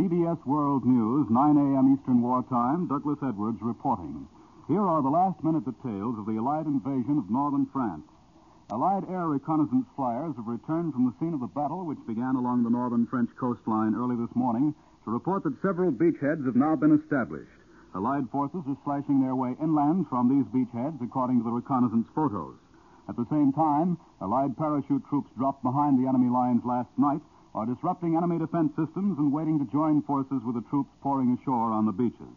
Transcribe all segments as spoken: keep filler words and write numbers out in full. C B S World News, nine a.m. Eastern Wartime, Douglas Edwards reporting. Here are the last-minute details of the Allied invasion of northern France. Allied air reconnaissance flyers have returned from the scene of the battle, which began along the northern French coastline early this morning, to report that several beachheads have now been established. Allied forces are slashing their way inland from these beachheads, according to the reconnaissance photos. At the same time, Allied parachute troops dropped behind the enemy lines last night are disrupting enemy defense systems and waiting to join forces with the troops pouring ashore on the beaches.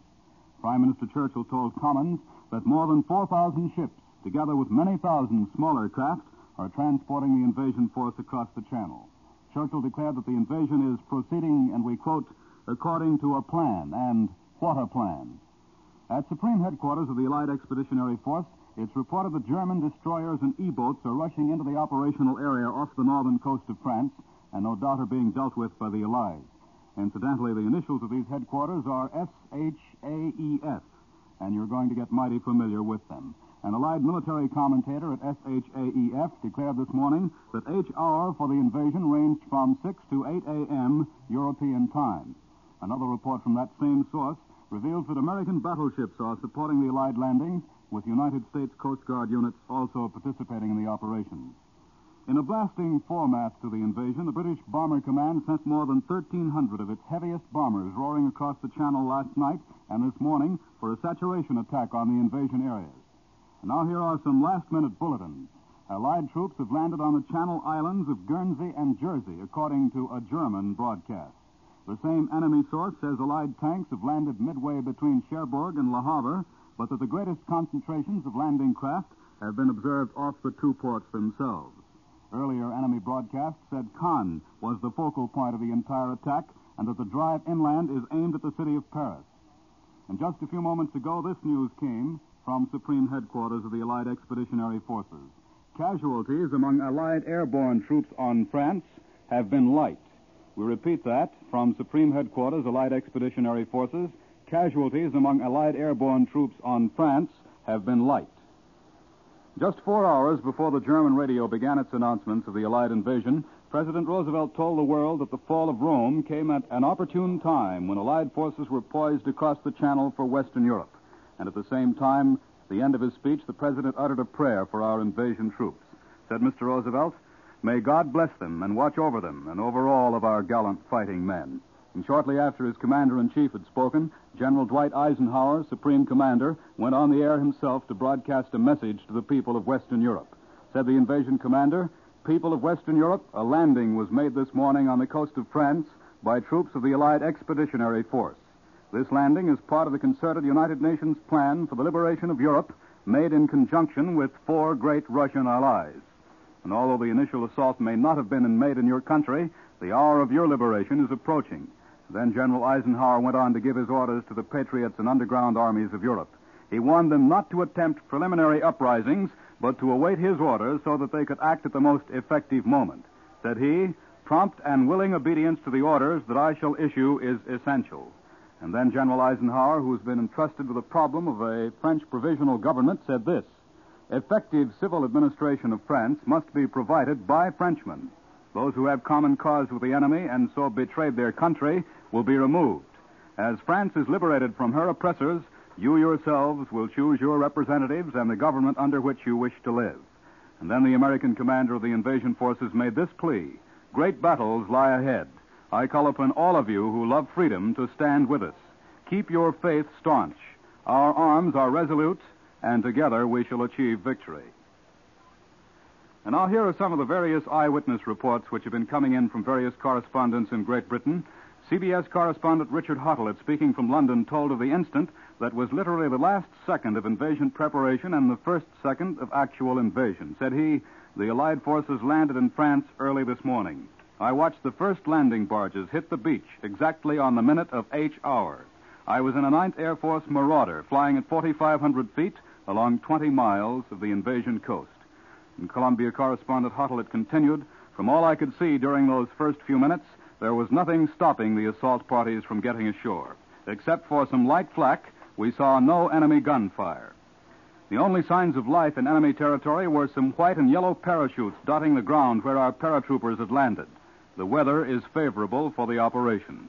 Prime Minister Churchill told Commons that more than four thousand ships, together with many thousand smaller craft, are transporting the invasion force across the channel. Churchill declared that the invasion is proceeding, and we quote, according to a plan, and what a plan. At Supreme Headquarters of the Allied Expeditionary Force, it's reported that German destroyers and E-boats are rushing into the operational area off the northern coast of France, and no doubt are being dealt with by the Allies. Incidentally, the initials of these headquarters are S H A E F, and you're going to get mighty familiar with them. An Allied military commentator at S H A E F declared this morning that H hour for the invasion ranged from six to eight a.m. European time. Another report from that same source reveals that American battleships are supporting the Allied landings, with United States Coast Guard units also participating in the operations. In a blasting format to the invasion, the British Bomber Command sent more than thirteen hundred of its heaviest bombers roaring across the channel last night and this morning for a saturation attack on the invasion areas. And now here are some last-minute bulletins. Allied troops have landed on the Channel Islands of Guernsey and Jersey, according to a German broadcast. The same enemy source says Allied tanks have landed midway between Cherbourg and Le Havre, but that the greatest concentrations of landing craft have been observed off the two ports themselves. Earlier enemy broadcasts said Cannes was the focal point of the entire attack and that the drive inland is aimed at the city of Paris. And just a few moments ago, this news came from Supreme Headquarters of the Allied Expeditionary Forces. Casualties among Allied airborne troops on France have been light. We repeat that from Supreme Headquarters, Allied Expeditionary Forces. Casualties among Allied airborne troops on France have been light. Just four hours before the German radio began its announcements of the Allied invasion, President Roosevelt told the world that the fall of Rome came at an opportune time when Allied forces were poised across the channel for Western Europe. And at the same time, at the end of his speech, the President uttered a prayer for our invasion troops. Said Mister Roosevelt, may God bless them and watch over them and over all of our gallant fighting men. And shortly after his commander-in-chief had spoken, General Dwight Eisenhower, Supreme Commander, went on the air himself to broadcast a message to the people of Western Europe. Said the invasion commander, people of Western Europe, a landing was made this morning on the coast of France by troops of the Allied Expeditionary Force. This landing is part of the concerted United Nations plan for the liberation of Europe, made in conjunction with four great Russian allies. And although the initial assault may not have been made in your country, the hour of your liberation is approaching. Then General Eisenhower went on to give his orders to the patriots and underground armies of Europe. He warned them not to attempt preliminary uprisings, but to await his orders so that they could act at the most effective moment. Said he, prompt and willing obedience to the orders that I shall issue is essential. And then General Eisenhower, who's been entrusted with the problem of a French provisional government, said this, effective civil administration of France must be provided by Frenchmen. Those who have common cause with the enemy and so betrayed their country will be removed. As France is liberated from her oppressors, you yourselves will choose your representatives and the government under which you wish to live. And then the American commander of the invasion forces made this plea, great battles lie ahead. I call upon all of you who love freedom to stand with us. Keep your faith staunch. Our arms are resolute, and together we shall achieve victory. And now here are some of the various eyewitness reports which have been coming in from various correspondents in Great Britain. C B S correspondent Richard Hottelet, speaking from London, told of the instant that was literally the last second of invasion preparation and the first second of actual invasion. Said he, the Allied forces landed in France early this morning. I watched the first landing barges hit the beach exactly on the minute of H hour. I was in a ninth Air Force Marauder flying at forty-five hundred feet along twenty miles of the invasion coast. And Columbia correspondent Hottelet continued, from all I could see during those first few minutes, there was nothing stopping the assault parties from getting ashore. Except for some light flak, we saw no enemy gunfire. The only signs of life in enemy territory were some white and yellow parachutes dotting the ground where our paratroopers had landed. The weather is favorable for the operation.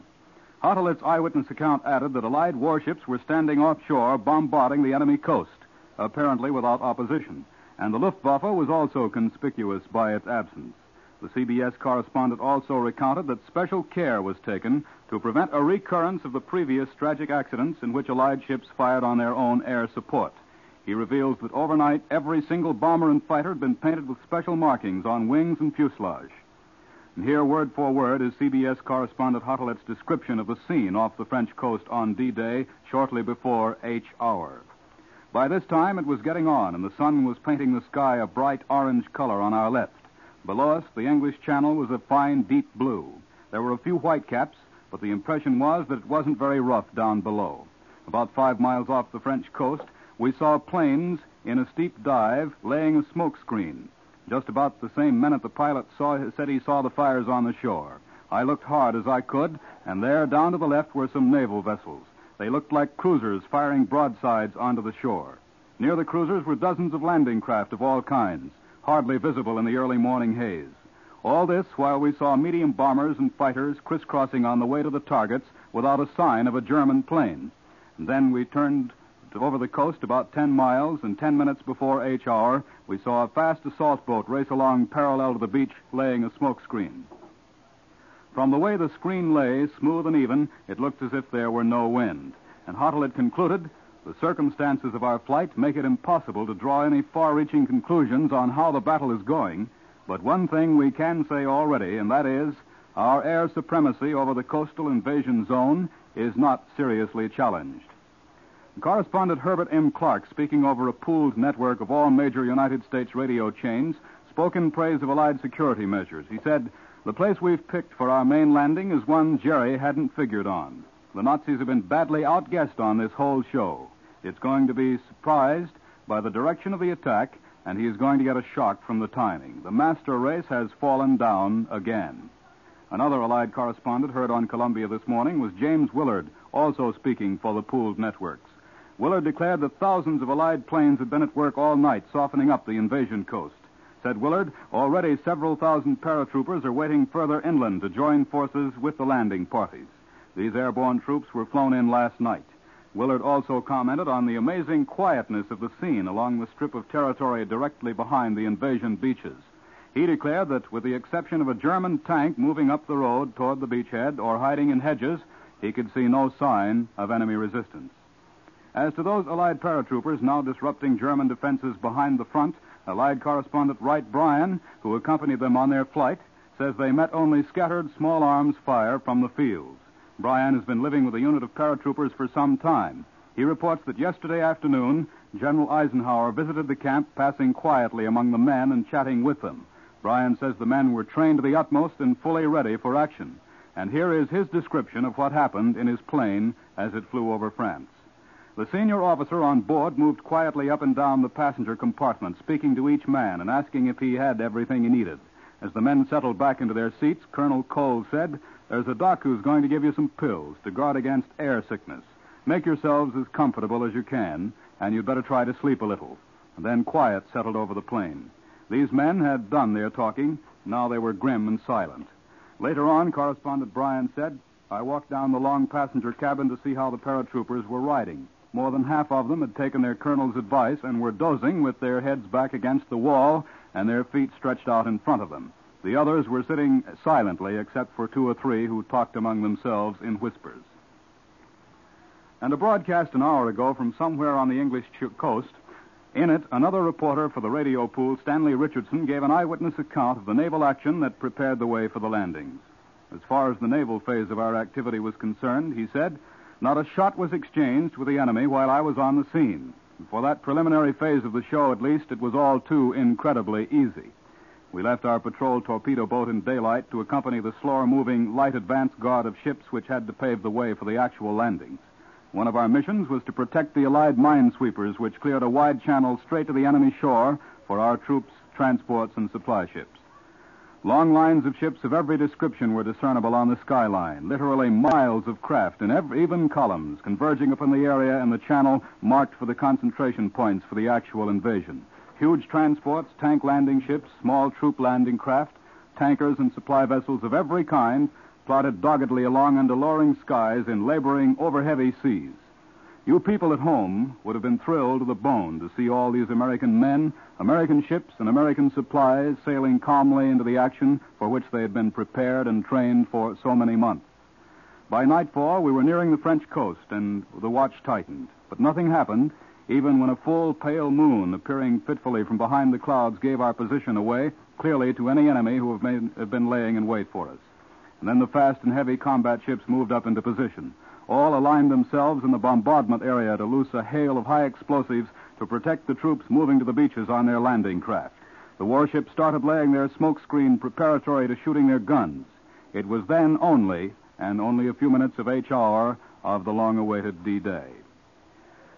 Hottelet's eyewitness account added that Allied warships were standing offshore bombarding the enemy coast, apparently without opposition, and the Luftwaffe was also conspicuous by its absence. The C B S correspondent also recounted that special care was taken to prevent a recurrence of the previous tragic accidents in which Allied ships fired on their own air support. He reveals that overnight, every single bomber and fighter had been painted with special markings on wings and fuselage. And here, word for word, is C B S correspondent Hottelet's description of the scene off the French coast on D-Day shortly before H hour. By this time, it was getting on, and the sun was painting the sky a bright orange color on our left. Below us, the English Channel was a fine, deep blue. There were a few white caps, but the impression was that it wasn't very rough down below. About five miles off the French coast, we saw planes in a steep dive laying a smoke screen. Just about the same minute the pilot saw, said he saw the fires on the shore. I looked hard as I could, and there, down to the left, were some naval vessels. They looked like cruisers firing broadsides onto the shore. Near the cruisers were dozens of landing craft of all kinds, hardly visible in the early morning haze. All this while we saw medium bombers and fighters crisscrossing on the way to the targets without a sign of a German plane. And then we turned over the coast about ten miles, and ten minutes before H hour, we saw a fast assault boat race along parallel to the beach, laying a smoke screen. From the way the screen lay, smooth and even, it looked as if there were no wind. And Hottelet concluded, the circumstances of our flight make it impossible to draw any far-reaching conclusions on how the battle is going, but one thing we can say already, and that is, our air supremacy over the coastal invasion zone is not seriously challenged. Correspondent Herbert M. Clark, speaking over a pooled network of all major United States radio chains, spoke in praise of Allied security measures. He said, the place we've picked for our main landing is one Jerry hadn't figured on. The Nazis have been badly outguessed on this whole show. It's going to be surprised by the direction of the attack, and he is going to get a shock from the timing. The master race has fallen down again. Another Allied correspondent heard on Columbia this morning was James Willard, also speaking for the pooled networks. Willard declared that thousands of Allied planes had been at work all night, softening up the invasion coast. Said Willard, already several thousand paratroopers are waiting further inland to join forces with the landing parties. These airborne troops were flown in last night. Willard also commented on the amazing quietness of the scene along the strip of territory directly behind the invasion beaches. He declared that with the exception of a German tank moving up the road toward the beachhead or hiding in hedges, he could see no sign of enemy resistance. As to those Allied paratroopers now disrupting German defenses behind the front, Allied correspondent Wright Bryan, who accompanied them on their flight, says they met only scattered small arms fire from the fields. Bryan has been living with a unit of paratroopers for some time. He reports that yesterday afternoon, General Eisenhower visited the camp, passing quietly among the men and chatting with them. Bryan says the men were trained to the utmost and fully ready for action. And here is his description of what happened in his plane as it flew over France. The senior officer on board moved quietly up and down the passenger compartment, speaking to each man and asking if he had everything he needed. As the men settled back into their seats, Colonel Cole said, there's a doc who's going to give you some pills to guard against air sickness. Make yourselves as comfortable as you can, and you'd better try to sleep a little. And then quiet settled over the plane. These men had done their talking. Now they were grim and silent. Later on, correspondent Bryan said, I walked down the long passenger cabin to see how the paratroopers were riding. More than half of them had taken their colonel's advice and were dozing with their heads back against the wall and their feet stretched out in front of them. The others were sitting silently except for two or three who talked among themselves in whispers. And a broadcast an hour ago from somewhere on the English coast, in it, another reporter for the radio pool, Stanley Richardson, gave an eyewitness account of the naval action that prepared the way for the landings. As far as the naval phase of our activity was concerned, he said, not a shot was exchanged with the enemy while I was on the scene. For that preliminary phase of the show, at least, it was all too incredibly easy. We left our patrol torpedo boat in daylight to accompany the slower-moving light advance guard of ships which had to pave the way for the actual landings. One of our missions was to protect the Allied minesweepers, which cleared a wide channel straight to the enemy shore for our troops, transports, and supply ships. Long lines of ships of every description were discernible on the skyline, literally miles of craft in every, even columns converging upon the area and the channel marked for the concentration points for the actual invasion. Huge transports, tank landing ships, small troop landing craft, tankers and supply vessels of every kind plodded doggedly along under lowering skies in laboring over heavy seas. You people at home would have been thrilled to the bone to see all these American men, American ships, and American supplies sailing calmly into the action for which they had been prepared and trained for so many months. By nightfall, we were nearing the French coast, and the watch tightened. But nothing happened, even when a full, pale moon appearing fitfully from behind the clouds gave our position away, clearly to any enemy who have, made, have been laying in wait for us. And then the fast and heavy combat ships moved up into position. All aligned themselves in the bombardment area to loose a hail of high explosives to protect the troops moving to the beaches on their landing craft. The warships started laying their smoke screen preparatory to shooting their guns. It was then only, and only a few minutes of H-hour, of the long-awaited D-Day.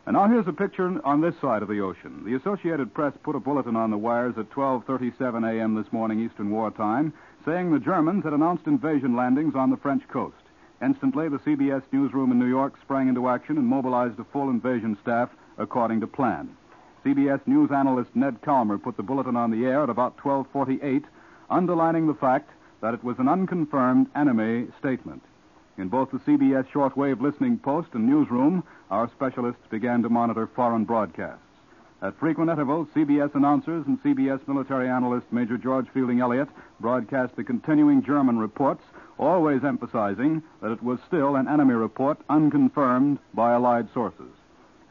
And now here's a picture on this side of the ocean. The Associated Press put a bulletin on the wires at twelve thirty-seven a.m. this morning Eastern War Time, saying the Germans had announced invasion landings on the French coast. Instantly, the C B S newsroom in New York sprang into action and mobilized a full invasion staff according to plan. C B S news analyst Ned Calmer put the bulletin on the air at about twelve forty-eight, underlining the fact that it was an unconfirmed enemy statement. In both the C B S shortwave listening post and newsroom, our specialists began to monitor foreign broadcasts. At frequent intervals, C B S announcers and C B S military analyst Major George Fielding Elliott broadcast the continuing German reports, always emphasizing that it was still an enemy report unconfirmed by Allied sources.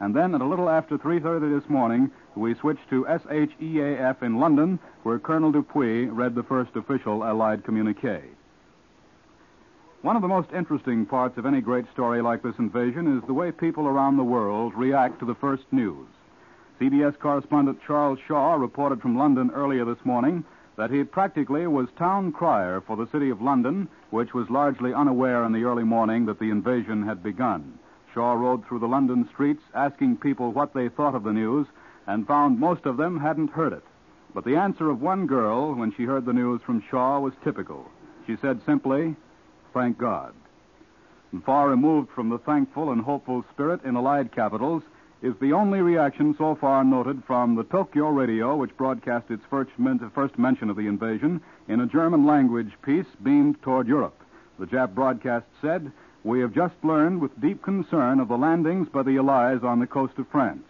And then, at a little after three thirty this morning, we switched to S H E A F in London, where Colonel Dupuy read the first official Allied communique. One of the most interesting parts of any great story like this invasion is the way people around the world react to the first news. C B S correspondent Charles Shaw reported from London earlier this morning that he practically was town crier for the city of London, which was largely unaware in the early morning that the invasion had begun. Shaw rode through the London streets asking people what they thought of the news and found most of them hadn't heard it. But the answer of one girl when she heard the news from Shaw was typical. She said simply, "Thank God." And far removed from the thankful and hopeful spirit in Allied capitals is the only reaction so far noted from the Tokyo radio, which broadcast its first, men- first mention of the invasion in a German-language piece beamed toward Europe. The Jap broadcast said, "We have just learned with deep concern of the landings by the Allies on the coast of France.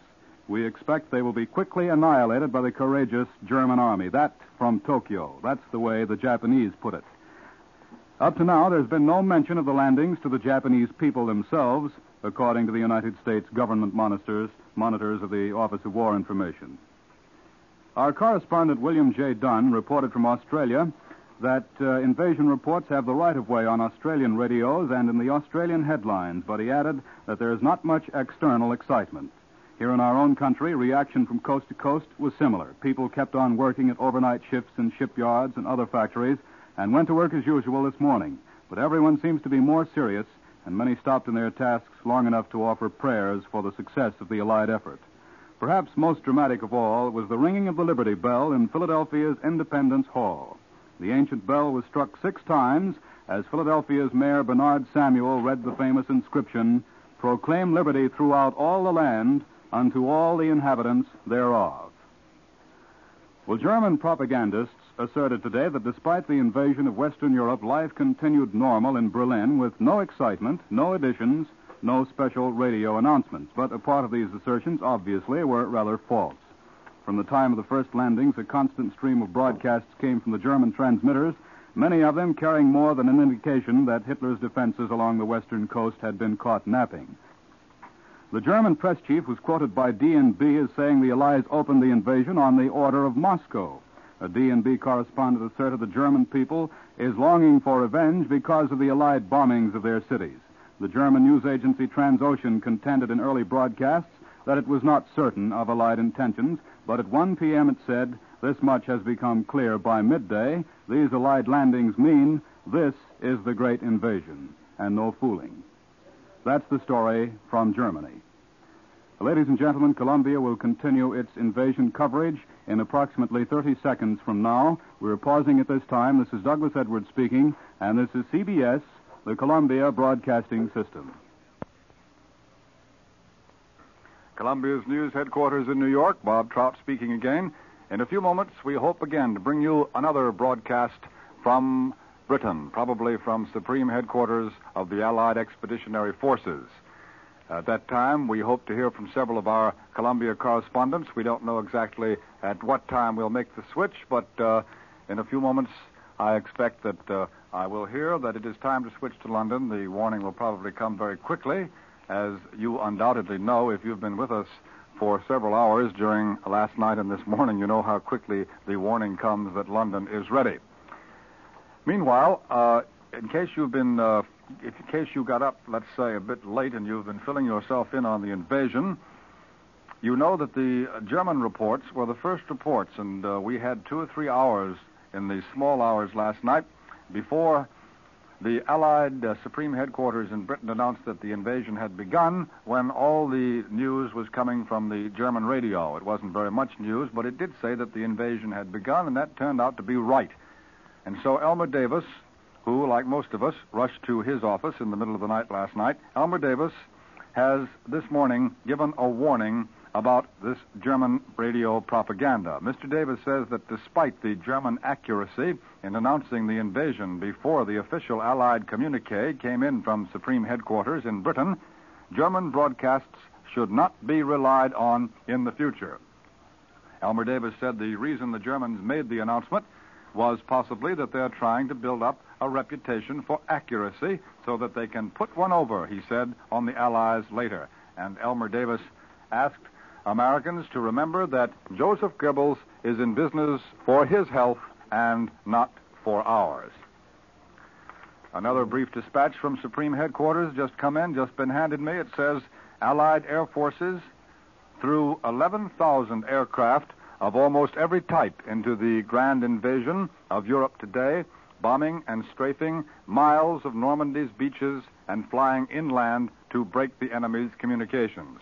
We expect they will be quickly annihilated by the courageous German army." That from Tokyo. That's the way the Japanese put it. Up to now, there's been no mention of the landings to the Japanese people themselves, according to the United States government monitors, monitors of the Office of War Information. Our correspondent, William J. Dunn, reported from Australia that uh, invasion reports have the right-of-way on Australian radios and in the Australian headlines, but he added that there is not much external excitement. Here in our own country, reaction from coast to coast was similar. People kept on working at overnight shifts in shipyards and other factories and went to work as usual this morning, but everyone seems to be more serious, and many stopped in their tasks long enough to offer prayers for the success of the Allied effort. Perhaps most dramatic of all was the ringing of the Liberty Bell in Philadelphia's Independence Hall. The ancient bell was struck six times as Philadelphia's Mayor Bernard Samuel read the famous inscription, "Proclaim liberty throughout all the land unto all the inhabitants thereof." Well, German propagandists asserted today that despite the invasion of Western Europe, life continued normal in Berlin with no excitement, no additions, no special radio announcements. But a part of these assertions, obviously, were rather false. From the time of the first landings, a constant stream of broadcasts came from the German transmitters, many of them carrying more than an indication that Hitler's defenses along the western coast had been caught napping. The German press chief was quoted by D N B as saying the Allies opened the invasion on the order of Moscow. A D N B correspondent asserted the German people is longing for revenge because of the Allied bombings of their cities. The German news agency Transocean contended in early broadcasts that it was not certain of Allied intentions, but at one p.m. it said, "This much has become clear by midday. These Allied landings mean this is the great invasion," and no fooling. That's the story from Germany. Ladies and gentlemen, Columbia will continue its invasion coverage in approximately thirty seconds from now. We're pausing at this time. This is Douglas Edwards speaking, and this is C B S, the Columbia Broadcasting System. Columbia's news headquarters in New York, Bob Trout speaking again. In a few moments, we hope again to bring you another broadcast from Britain, probably from Supreme Headquarters of the Allied Expeditionary Forces. At that time, we hope to hear from several of our Columbia correspondents. We don't know exactly at what time we'll make the switch, but uh, in a few moments, I expect that uh, I will hear that it is time to switch to London. The warning will probably come very quickly, as you undoubtedly know if you've been with us for several hours during last night and this morning. You know how quickly the warning comes that London is ready. Meanwhile, uh, in case you've been... Uh, In case you got up, let's say, a bit late and you've been filling yourself in on the invasion, you know that the German reports were the first reports, and uh, we had two or three hours in the small hours last night before the Allied uh, Supreme Headquarters in Britain announced that the invasion had begun, when all the news was coming from the German radio. It wasn't very much news, but it did say that the invasion had begun, and that turned out to be right. And so Elmer Davis, who, like most of us, rushed to his office in the middle of the night last night, Elmer Davis has this morning given a warning about this German radio propaganda. Mister Davis says that despite the German accuracy in announcing the invasion before the official Allied communique came in from Supreme Headquarters in Britain, German broadcasts should not be relied on in the future. Elmer Davis said the reason the Germans made the announcement was possibly that they're trying to build up a reputation for accuracy so that they can put one over, he said, on the Allies later. And Elmer Davis asked Americans to remember that Joseph Goebbels is in business for his health and not for ours. Another brief dispatch from Supreme Headquarters just come in, just been handed me. It says Allied Air Forces threw eleven thousand aircraft of almost every type into the grand invasion of Europe today, bombing and strafing miles of Normandy's beaches and flying inland to break the enemy's communications.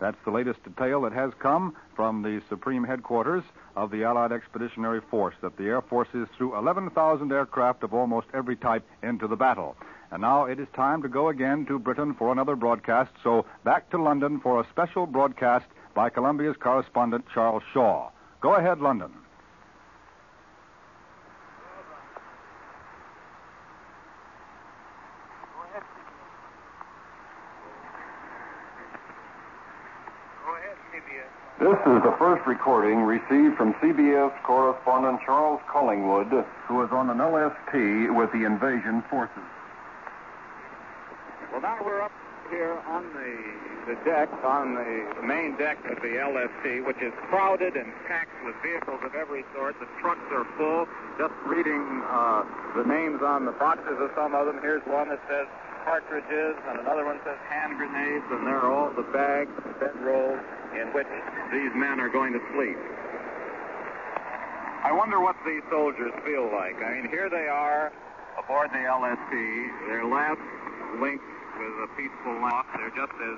That's the latest detail that has come from the Supreme Headquarters of the Allied Expeditionary Force, that the Air Forces threw eleven thousand aircraft of almost every type into the battle. And now it is time to go again to Britain for another broadcast, so back to London for a special broadcast by Columbia's correspondent Charles Shaw. Go ahead, London. This is the first recording received from C B S correspondent Charles Collingwood, who was on an L S T with the invasion forces. Well, now we're up here on the, the deck, on the main deck of the L S T, which is crowded and packed with vehicles of every sort. The trucks are full. Just reading uh, the names on the boxes of some of them. Here's one that says cartridges, and another one says hand grenades, and they're all the bags, the bedrolls, in which these men are going to sleep. I wonder what these soldiers feel like. I mean, here they are aboard the L S T, their last link with a peaceful life. They're just as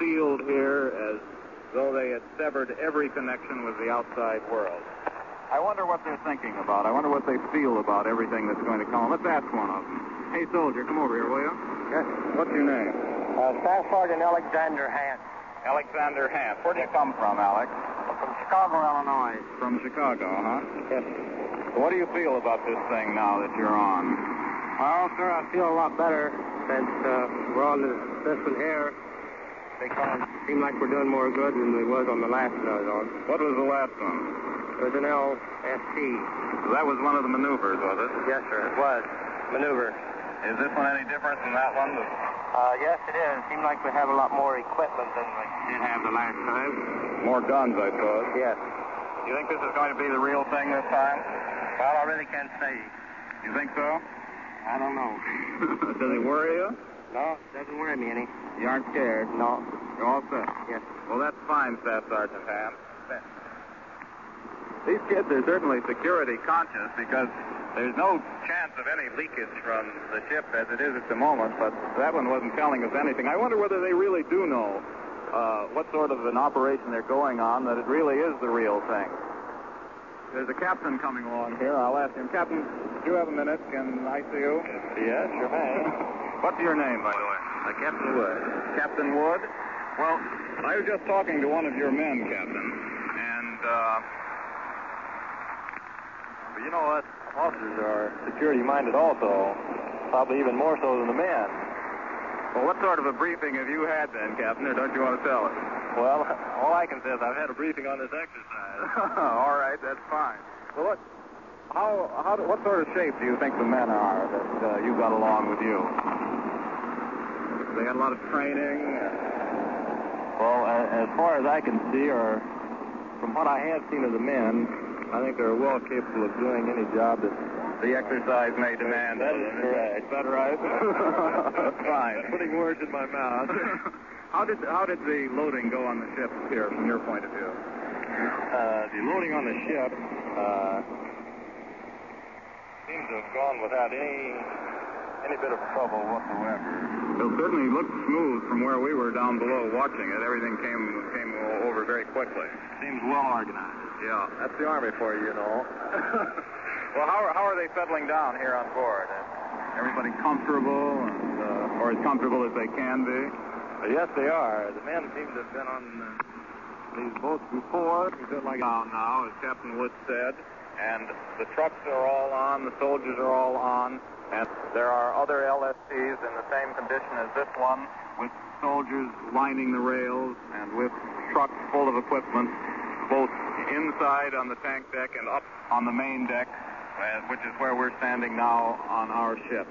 sealed here as though they had severed every connection with the outside world. I wonder what they're thinking about. I wonder what they feel about everything that's going to come. Let's ask one of them. Hey, soldier, come over here, will you? Yes. What's your name? Uh, Staff Sergeant Alexander Hant. Alexander Hant. Where do you come from, Alex? From Chicago, Illinois. From Chicago, huh? Yes. What do you feel about this thing now that you're on? Well, sir, I feel a lot better since uh, we're on this Sisson air, because it seemed like we're doing more good than we was on the last one I was on. What was the last one? It was an L S T. So that was one of the maneuvers, was it? Yes, sir, it was. Maneuver. Is this one any different than that one? Uh, yes, it is. It seemed like we have a lot more equipment than we did have the last time. More guns, I suppose. Yes. You think this is going to be the real thing this time? Well, I really can't say. You think so? I don't know. Does it worry you? No, it doesn't worry me any. You aren't scared? No. You're all set? Yes. Well, that's fine, Staff Sergeant Ham. These kids are certainly security conscious, because there's no chance of any leakage from the ship as it is at the moment, but that one wasn't telling us anything. I wonder whether they really do know uh, what sort of an operation they're going on, that it really is the real thing. There's a captain coming along here. I'll ask him. Captain, do you have a minute? Can I see you? Yes, sure may. What's your name, by the way? Uh, Captain Wood. Captain Wood? Well, I was just talking to one of your men, Captain, and, uh, you know, that's officers are security-minded also, probably even more so than the men. Well, what sort of a briefing have you had then, Captain, or don't you want to tell us? Well, all I can say is I've had a briefing on this exercise. All right, that's fine. Well, what, how, how, what sort of shape do you think the men are that uh, you got along with you? They had a lot of training. Well, as far as I can see, or from what I have seen of the men, I think they're well capable of doing any job that the exercise may demand. That is correct. Is that right? Fine. Putting words in my mouth. How did how did the loading go on the ship here, from your point of view? Uh, the loading on the ship uh, seems to have gone without any any bit of trouble whatsoever. It certainly looked smooth from where we were down below watching it. Everything came came over very quickly. Seems well organized. Yeah, that's the Army for you, you know. Well, how how are they settling down here on board? Everybody comfortable, and, uh, or as comfortable as they can be. Yes, they are. The men seem to have been on uh, these boats before. We've been like down now, as Captain Woods said. And the trucks are all on, the soldiers are all on, and there are other L S Ts in the same condition as this one, with soldiers lining the rails and with trucks full of equipment, both inside on the tank deck and up on the main deck, which is where we're standing now on our ship.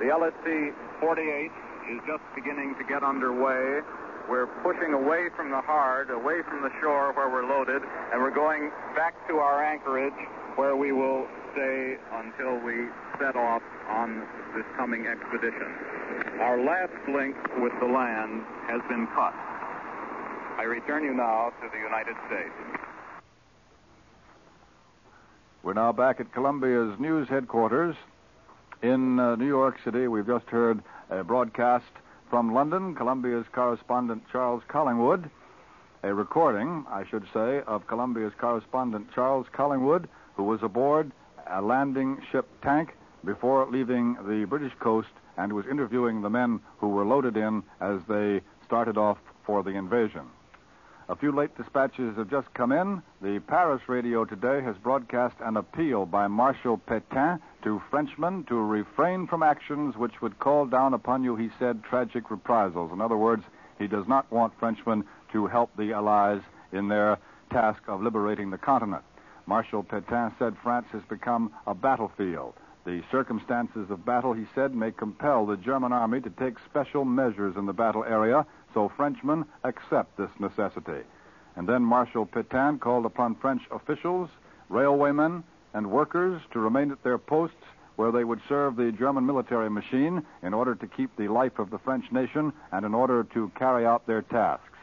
The L S T forty-eight is just beginning to get underway. We're pushing away from the hard, away from the shore where we're loaded, and we're going back to our anchorage where we will stay until we set off on this coming expedition. Our last link with the land has been cut. I return you now to the United States. We're now back at Columbia's news headquarters in uh, New York City. We've just heard a broadcast from London, Columbia's correspondent Charles Collingwood, a recording, I should say, of Columbia's correspondent Charles Collingwood, who was aboard a landing ship tank before leaving the British coast and was interviewing the men who were loaded in as they started off for the invasion. A few late dispatches have just come in. The Paris radio today has broadcast an appeal by Marshal Pétain to Frenchmen to refrain from actions which would call down upon you, he said, tragic reprisals. In other words, he does not want Frenchmen to help the Allies in their task of liberating the continent. Marshal Pétain said France has become a battlefield. The circumstances of battle, he said, may compel the German army to take special measures in the battle area. So Frenchmen accept this necessity. And then Marshal Pétain called upon French officials, railwaymen, and workers to remain at their posts where they would serve the German military machine in order to keep the life of the French nation and in order to carry out their tasks.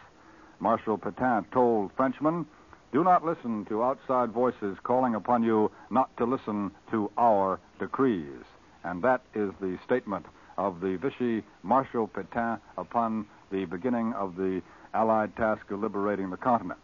Marshal Pétain told Frenchmen, "Do not listen to outside voices calling upon you not to listen to our decrees." And that is the statement of the Vichy Marshal Pétain upon the beginning of the Allied task of liberating the continent.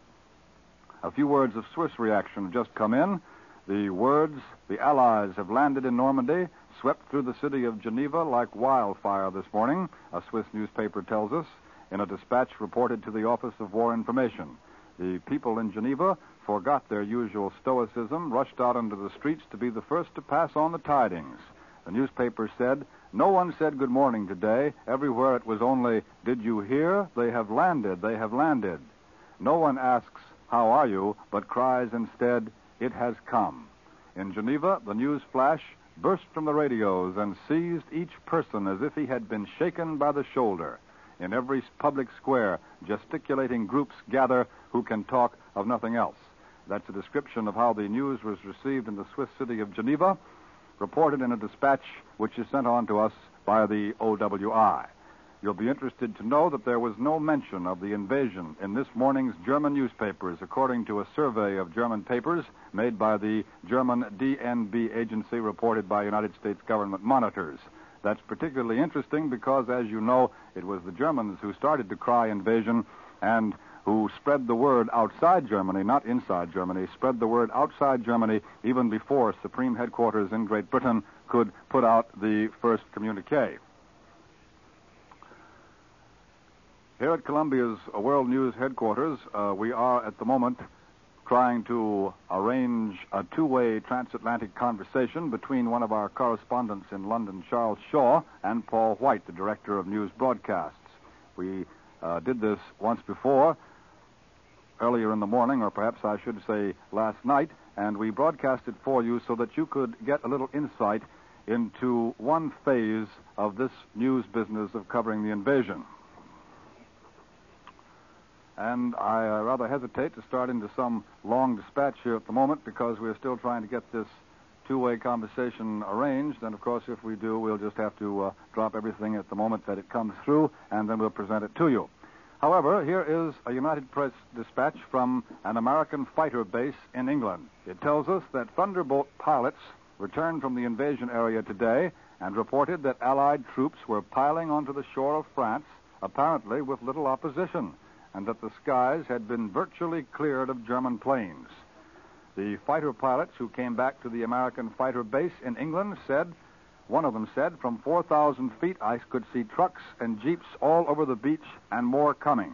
A few words of Swiss reaction have just come in. The words, "The Allies have landed in Normandy," swept through the city of Geneva like wildfire this morning, a Swiss newspaper tells us, in a dispatch reported to the Office of War Information. The people in Geneva forgot their usual stoicism, rushed out into the streets to be the first to pass on the tidings. The newspaper said, "No one said good morning today. Everywhere it was only, 'Did you hear? They have landed, they have landed.' No one asks, 'How are you?' but cries instead, 'It has come.'" In Geneva, the news flash burst from the radios and seized each person as if he had been shaken by the shoulder. In every public square, gesticulating groups gather who can talk of nothing else. That's a description of how the news was received in the Swiss city of Geneva, reported in a dispatch which is sent on to us by the O W I. You'll be interested to know that there was no mention of the invasion in this morning's German newspapers, according to a survey of German papers made by the German D N B agency reported by United States government monitors. That's particularly interesting because, as you know, it was the Germans who started to cry invasion and who spread the word outside Germany, not inside Germany, spread the word outside Germany even before Supreme Headquarters in Great Britain could put out the first communique. Here at Columbia's World News Headquarters, uh, we are at the moment trying to arrange a two-way transatlantic conversation between one of our correspondents in London, Charles Shaw, and Paul White, the director of news broadcasts. We uh, did this once before, earlier in the morning, or perhaps I should say last night, and we broadcast it for you so that you could get a little insight into one phase of this news business of covering the invasion. And I uh, rather hesitate to start into some long dispatch here at the moment because we're still trying to get this two-way conversation arranged. And, of course, if we do, we'll just have to uh, drop everything at the moment that it comes through, and then we'll present it to you. However, here is a United Press dispatch from an American fighter base in England. It tells us that Thunderbolt pilots returned from the invasion area today and reported that Allied troops were piling onto the shore of France, apparently with little opposition, and that the skies had been virtually cleared of German planes. The fighter pilots who came back to the American fighter base in England said, one of them said, from four thousand feet I could see trucks and jeeps all over the beach and more coming.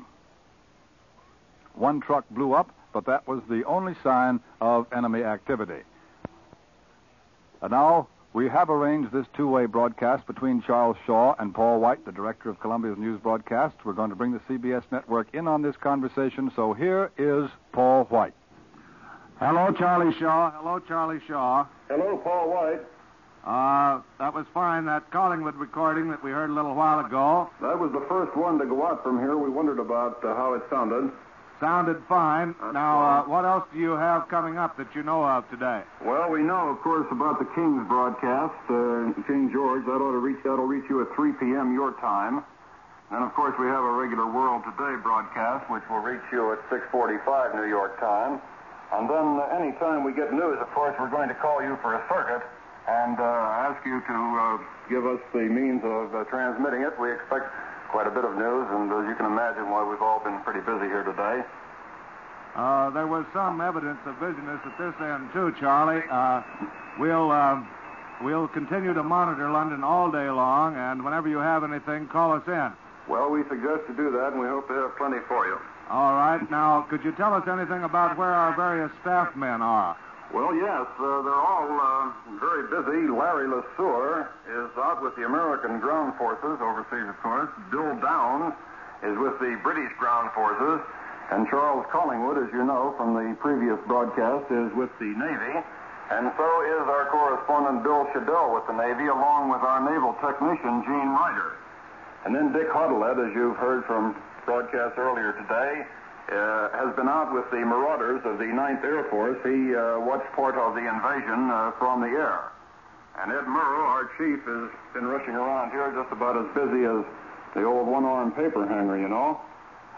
One truck blew up, but that was the only sign of enemy activity. And now we have arranged this two-way broadcast between Charles Shaw and Paul White, the director of Columbia's news broadcast. We're going to bring the C B S network in on this conversation, so here is Paul White. Hello, Charlie Shaw. Hello, Charlie Shaw. Hello, Paul White. Uh, that was fine, that Collingwood recording that we heard a little while ago. That was the first one to go out from here. We wondered about uh, how it sounded. Sounded fine. That's now, fine. Uh, what else do you have coming up that you know of today? Well, we know, of course, about the King's broadcast, uh, King George. That ought to reach. That'll reach you at three p.m. your time. Then, of course, we have a regular World Today broadcast, which will reach you at six forty-five New York time. And then, uh, any time we get news, of course, we're going to call you for a circuit and uh, ask you to uh, give us the means of uh, transmitting it. We expect quite a bit of news, and as you can imagine, why we've all been pretty busy here today. Uh, there was some evidence of busyness at this end, too, Charlie. Uh, we'll uh, we'll continue to monitor London all day long, and whenever you have anything, call us in. Well, we suggest to do that, and we hope to have plenty for you. All right. Now, could you tell us anything about where our various staff men are? Well, yes. Uh, they're all uh, very busy. Larry LeSueur is out with the American ground forces, overseas, of course. Bill Downs is with the British ground forces. And Charles Collingwood, as you know from the previous broadcast, is with the Navy. And so is our correspondent Bill Shadell with the Navy, along with our naval technician, Gene Ryder. And then Dick Hottelet, as you've heard from broadcast earlier today, Uh, has been out with the marauders of the ninth Air Force. He uh, watched part of the invasion uh, from the air. And Ed Murrow, our chief, has been rushing around here just about as busy as the old one-armed paper hanger, you know.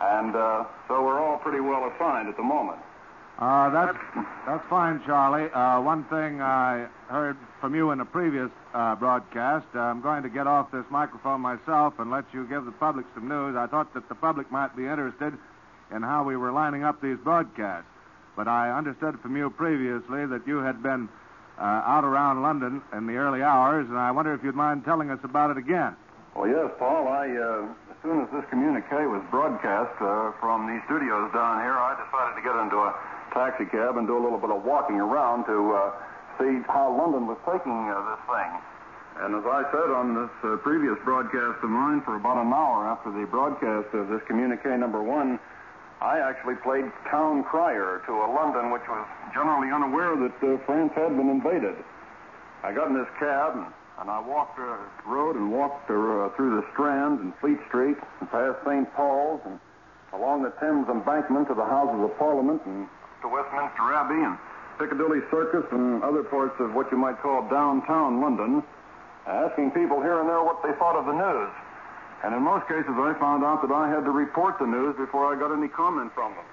And uh, so we're all pretty well assigned at the moment. Uh, that's, that's fine, Charlie. Uh, one thing I heard from you in a previous uh, broadcast, I'm going to get off this microphone myself and let you give the public some news. I thought that the public might be interested and how we were lining up these broadcasts. But I understood from you previously that you had been uh, out around London in the early hours, and I wonder if you'd mind telling us about it again. Well, yes, Paul. I, uh, as soon as this communique was broadcast uh, from the studios down here, I decided to get into a taxi cab and do a little bit of walking around to uh, see how London was taking uh, this thing. And as I said on this uh, previous broadcast of mine, for about an hour after the broadcast of this communique number one, I actually played town crier to a London which was generally unaware that uh, France had been invaded. I got in this cab, and, and I walked the uh, road and walked uh, through the Strand and Fleet Street and past Saint Paul's and along the Thames Embankment to the Houses of Parliament and to Westminster Abbey and Piccadilly Circus and other parts of what you might call downtown London, asking people here and there what they thought of the news. And in most cases, I found out that I had to report the news before I got any comment from them.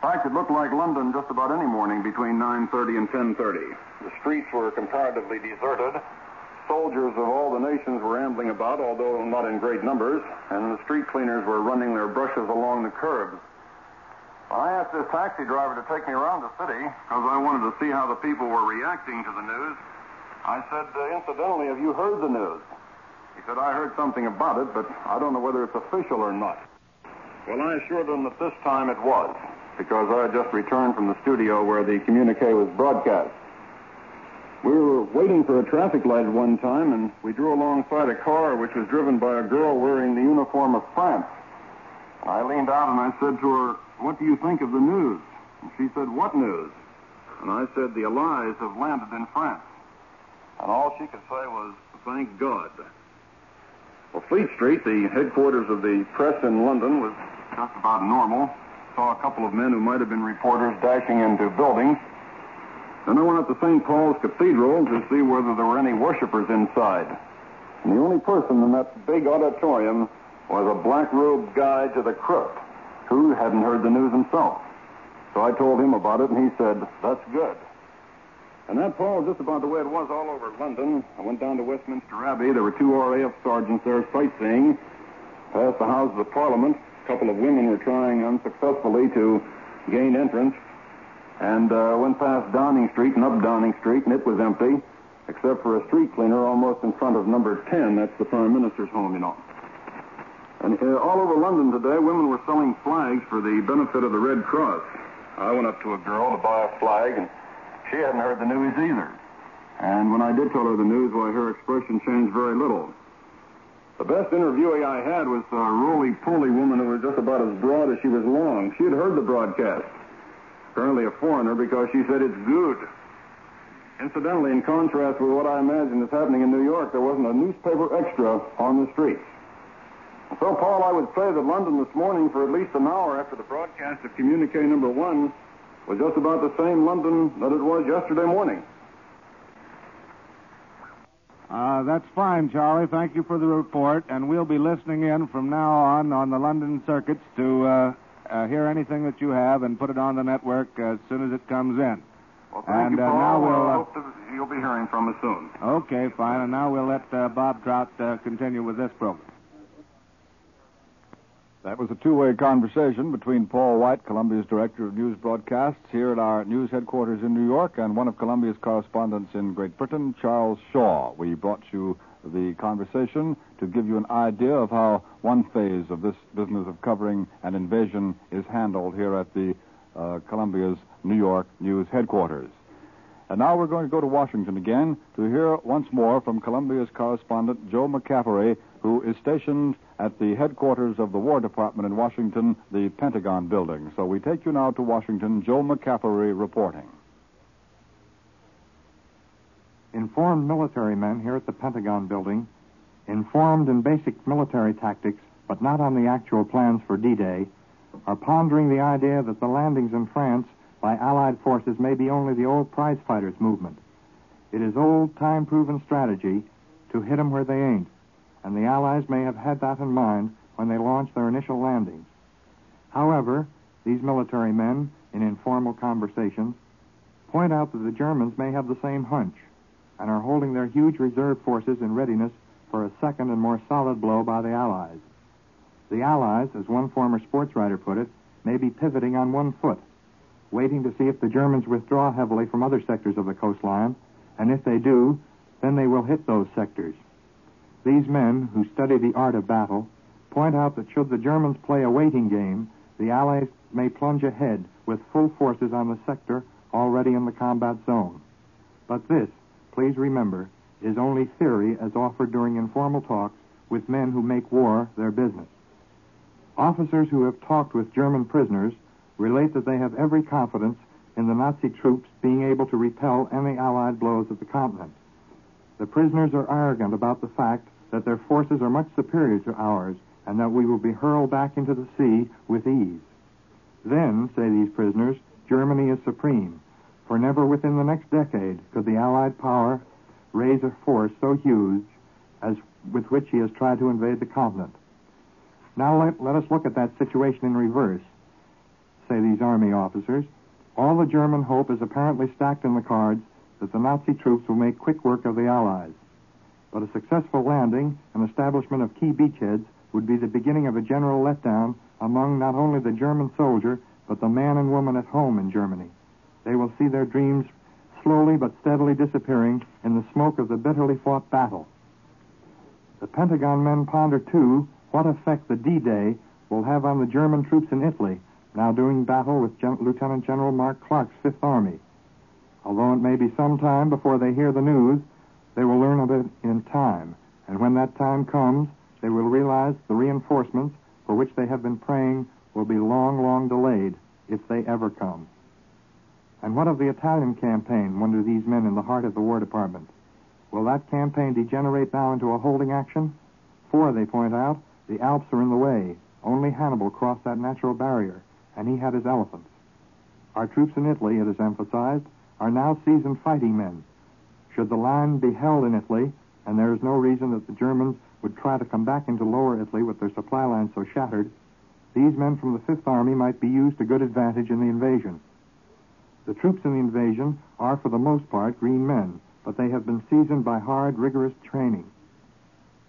In fact, it looked like London just about any morning between nine thirty and ten thirty. The streets were comparatively deserted. Soldiers of all the nations were ambling about, although not in great numbers, and the street cleaners were running their brushes along the curbs. I asked this taxi driver to take me around the city because I wanted to see how the people were reacting to the news. I said, uh, incidentally, have you heard the news? He said, I heard something about it, but I don't know whether it's official or not. Well, I assured him that this time it was. because I had just returned from the studio where the communique was broadcast. We were waiting for a traffic light at one time, and we drew alongside a car which was driven by a girl wearing the uniform of France. I leaned out and I said to her, "What do you think of the news?" And she said, "What news?" And I said, "The Allies have landed in France." And all she could say was, "Thank God." Well, Fleet Street, the headquarters of the press in London, was just about normal. Saw a couple of men who might have been reporters dashing into buildings. Then I went up to Saint Paul's Cathedral to see whether there were any worshippers inside. And the only person in that big auditorium was a black-robed guy to the crypt who hadn't heard the news himself. So I told him about it, and he said, "That's good." And that, Paul, just about the way it was all over London. I went down to Westminster Abbey. There were two R A F sergeants there sightseeing. Past the Houses of Parliament, a couple of women were trying unsuccessfully to gain entrance. And uh, went past Downing Street and up Downing Street, and it was empty, except for a street cleaner almost in front of number ten. That's the Prime Minister's home, you know. And uh, all over London today, women were selling flags for the benefit of the Red Cross. I went up to a girl to buy a flag, and she hadn't heard the news either. And when I did tell her the news, why, her expression changed very little. The best interviewee I had was a roly-poly woman who was just about as broad as she was long. She had heard the broadcast. Apparently a foreigner, because she said it's good. Incidentally, in contrast with what I imagine is happening in New York, there wasn't a newspaper extra on the streets. And so, Paul, I would say that London this morning, for at least an hour after the broadcast of communique number one, was just about the same London that it was yesterday morning. Uh, that's fine, Charlie. Thank you for the report, and we'll be listening in from now on on the London circuits to... Uh... Uh, hear anything that you have and put it on the network uh, as soon as it comes in. Well, thank and, you, Paul. Uh, now we'll, uh, I hope that you'll be hearing from us soon. Okay, fine. And now we'll let uh, Bob Trout uh, continue with this program. That was a two-way conversation between Paul White, Columbia's Director of News Broadcasts, here at our news headquarters in New York, and one of Columbia's correspondents in Great Britain, Charles Shaw. We brought you the conversation to give you an idea of how one phase of this business of covering an invasion is handled here at the uh, Columbia's New York news headquarters. And now we're going to go to Washington again to hear once more from Columbia's correspondent Joe McCaffery, who is stationed at the headquarters of the War Department in Washington, the Pentagon Building. So we take you now to Washington, Joe McCaffery reporting. Informed military men here at the Pentagon Building, informed in basic military tactics, but not on the actual plans for D-Day, are pondering the idea that the landings in France by Allied forces may be only the old prize fighters movement. It is old, time-proven strategy to hit them where they ain't, and the Allies may have had that in mind when they launched their initial landings. However, these military men, in informal conversations, point out that the Germans may have the same hunch, and are holding their huge reserve forces in readiness for a second and more solid blow by the Allies. The Allies, as one former sports writer put it, may be pivoting on one foot, waiting to see if the Germans withdraw heavily from other sectors of the coastline, and if they do, then they will hit those sectors. These men, who study the art of battle, point out that should the Germans play a waiting game, the Allies may plunge ahead with full forces on the sector already in the combat zone. But this, please remember, is only theory as offered during informal talks with men who make war their business. Officers who have talked with German prisoners relate that they have every confidence in the Nazi troops being able to repel any Allied blows at the continent. The prisoners are arrogant about the fact that their forces are much superior to ours and that we will be hurled back into the sea with ease. Then, say these prisoners, Germany is supreme, for never within the next decade could the Allied power raise a force so huge as with which he has tried to invade the continent. Now let, let us look at that situation in reverse, say these Army officers. All the German hope is apparently stacked in the cards that the Nazi troops will make quick work of the Allies. But a successful landing and establishment of key beachheads would be the beginning of a general letdown among not only the German soldier, but the man and woman at home in Germany. They will see their dreams slowly but steadily disappearing in the smoke of the bitterly fought battle. The Pentagon men ponder, too, what effect the D-Day will have on the German troops in Italy now doing battle with Gen- Lieutenant General Mark Clark's Fifth Army. Although it may be some time before they hear the news, they will learn of it in time, and when that time comes, they will realize the reinforcements for which they have been praying will be long, long delayed, if they ever come. And what of the Italian campaign, wonder these men in the heart of the War Department? Will that campaign degenerate now into a holding action? For, they point out, the Alps are in the way. Only Hannibal crossed that natural barrier, and he had his elephants. Our troops in Italy, it is emphasized, are now seasoned fighting men. Should the line be held in Italy, and there is no reason that the Germans would try to come back into Lower Italy with their supply lines so shattered, these men from the Fifth Army might be used to good advantage in the invasion. The troops in the invasion are, for the most part, green men, but they have been seasoned by hard, rigorous training.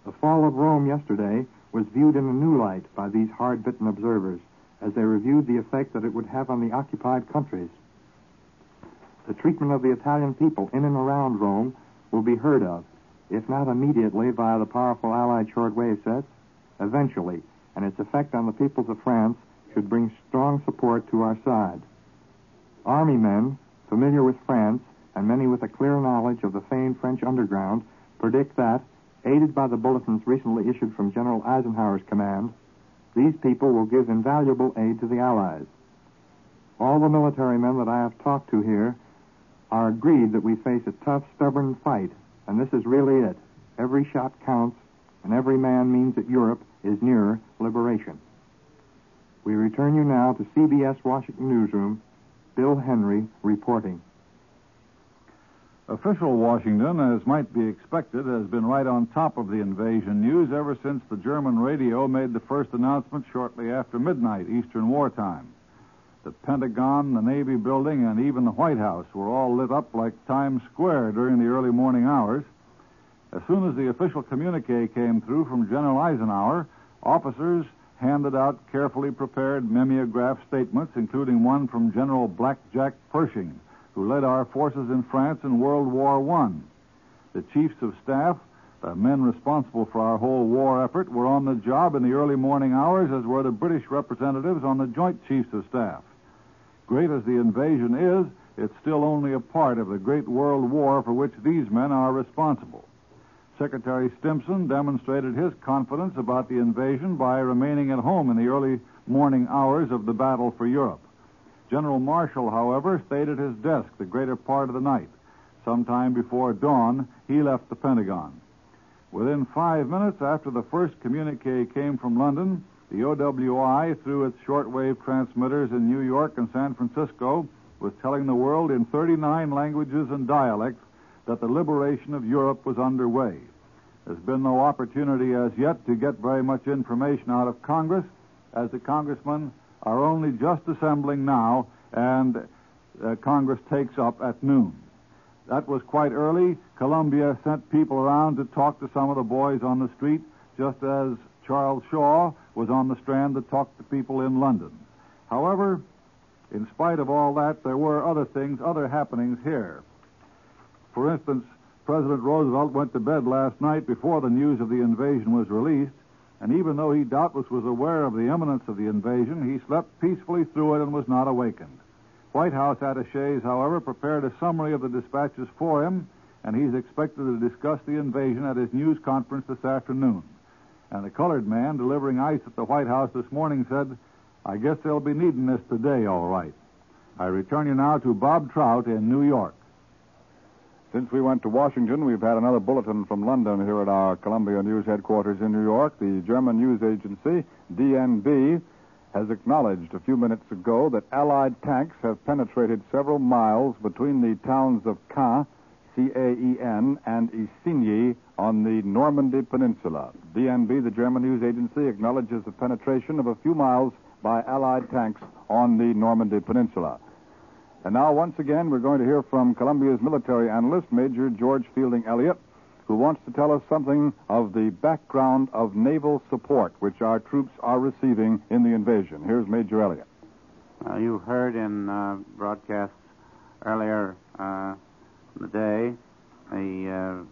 The fall of Rome yesterday was viewed in a new light by these hard-bitten observers as they reviewed the effect that it would have on the occupied countries. The treatment of the Italian people in and around Rome will be heard of, if not immediately via the powerful Allied short-wave sets, eventually, and its effect on the peoples of France should bring strong support to our side. Army men, familiar with France, and many with a clear knowledge of the famed French underground, predict that, aided by the bulletins recently issued from General Eisenhower's command, these people will give invaluable aid to the Allies. All the military men that I have talked to here are agreed that we face a tough, stubborn fight, and this is really it. Every shot counts, and every man means that Europe is nearer liberation. We return you now to C B S Washington Newsroom, Bill Henry reporting. Official Washington, as might be expected, has been right on top of the invasion news ever since the German radio made the first announcement shortly after midnight Eastern wartime. The Pentagon, the Navy building, and even the White House were all lit up like Times Square during the early morning hours. As soon as the official communique came through from General Eisenhower, officers handed out carefully prepared mimeograph statements, including one from General Blackjack Pershing, who led our forces in France in World War One. The chiefs of staff, the men responsible for our whole war effort, were on the job in the early morning hours, as were the British representatives on the Joint Chiefs of Staff. Great as the invasion is, it's still only a part of the great world war for which these men are responsible. Secretary Stimson demonstrated his confidence about the invasion by remaining at home in the early morning hours of the battle for Europe. General Marshall, however, stayed at his desk the greater part of the night. Sometime before dawn, he left the Pentagon. Within five minutes after the first communique came from London, the O W I, through its shortwave transmitters in New York and San Francisco, was telling the world in thirty-nine languages and dialects that the liberation of Europe was underway. There's been no opportunity as yet to get very much information out of Congress, as the congressmen are only just assembling now, and uh, Congress takes up at noon. That was quite early. Columbia sent people around to talk to some of the boys on the street, just as Charles Shaw was on the Strand to talk to people in London. However, in spite of all that, there were other things, other happenings here. For instance, President Roosevelt went to bed last night before the news of the invasion was released, and even though he doubtless was aware of the imminence of the invasion, he slept peacefully through it and was not awakened. White House attachés, however, prepared a summary of the dispatches for him, and he's expected to discuss the invasion at his news conference this afternoon. And the colored man delivering ice at the White House this morning said, "I guess they'll be needing this today, all right." I return you now to Bob Trout in New York. Since we went to Washington, we've had another bulletin from London here at our Columbia News headquarters in New York. The German news agency, D N B, has acknowledged a few minutes ago that Allied tanks have penetrated several miles between the towns of Caen, C A E N, and Isigny on the Normandy Peninsula. D N B, the German news agency, acknowledges the penetration of a few miles by Allied tanks on the Normandy Peninsula. And now, once again, we're going to hear from Columbia's military analyst, Major George Fielding Elliott, who wants to tell us something of the background of naval support which our troops are receiving in the invasion. Here's Major Elliott. Uh, you heard in uh, broadcasts earlier uh, in the day the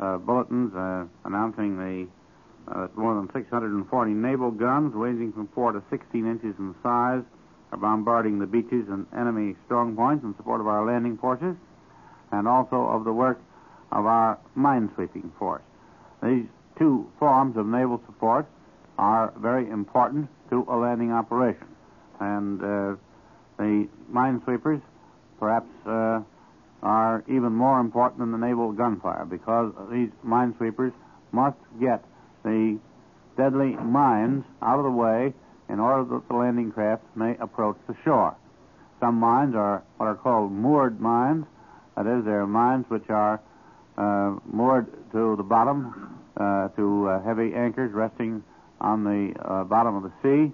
uh, uh, bulletins uh, announcing the Uh, that's more than six hundred forty naval guns, ranging from four to sixteen inches in size, are bombarding the beaches and enemy strong points in support of our landing forces, and also of the work of our minesweeping force. These two forms of naval support are very important to a landing operation. And uh, the minesweepers, perhaps, uh, are even more important than the naval gunfire, because these minesweepers must get the deadly mines out of the way in order that the landing craft may approach the shore. Some mines are what are called moored mines. That is, they're mines which are uh, moored to the bottom, uh, to uh, heavy anchors resting on the uh, bottom of the sea,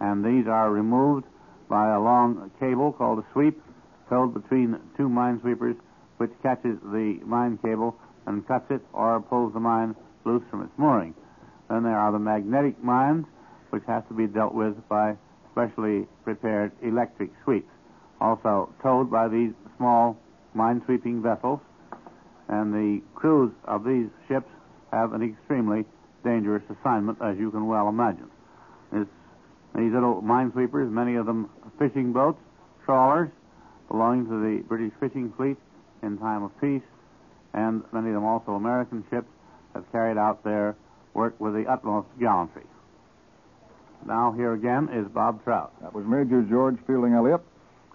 and these are removed by a long cable called a sweep, held between two minesweepers, which catches the mine cable and cuts it or pulls the mine loose from its mooring. Then there are the magnetic mines, which has to be dealt with by specially prepared electric sweeps, also towed by these small minesweeping vessels. And the crews of these ships have an extremely dangerous assignment, as you can well imagine. It's, these little minesweepers, many of them fishing boats, trawlers, belonging to the British fishing fleet in time of peace, and many of them also American ships, have carried out their work with the utmost gallantry. Now, here again is Bob Trout. That was Major George Fielding Elliott.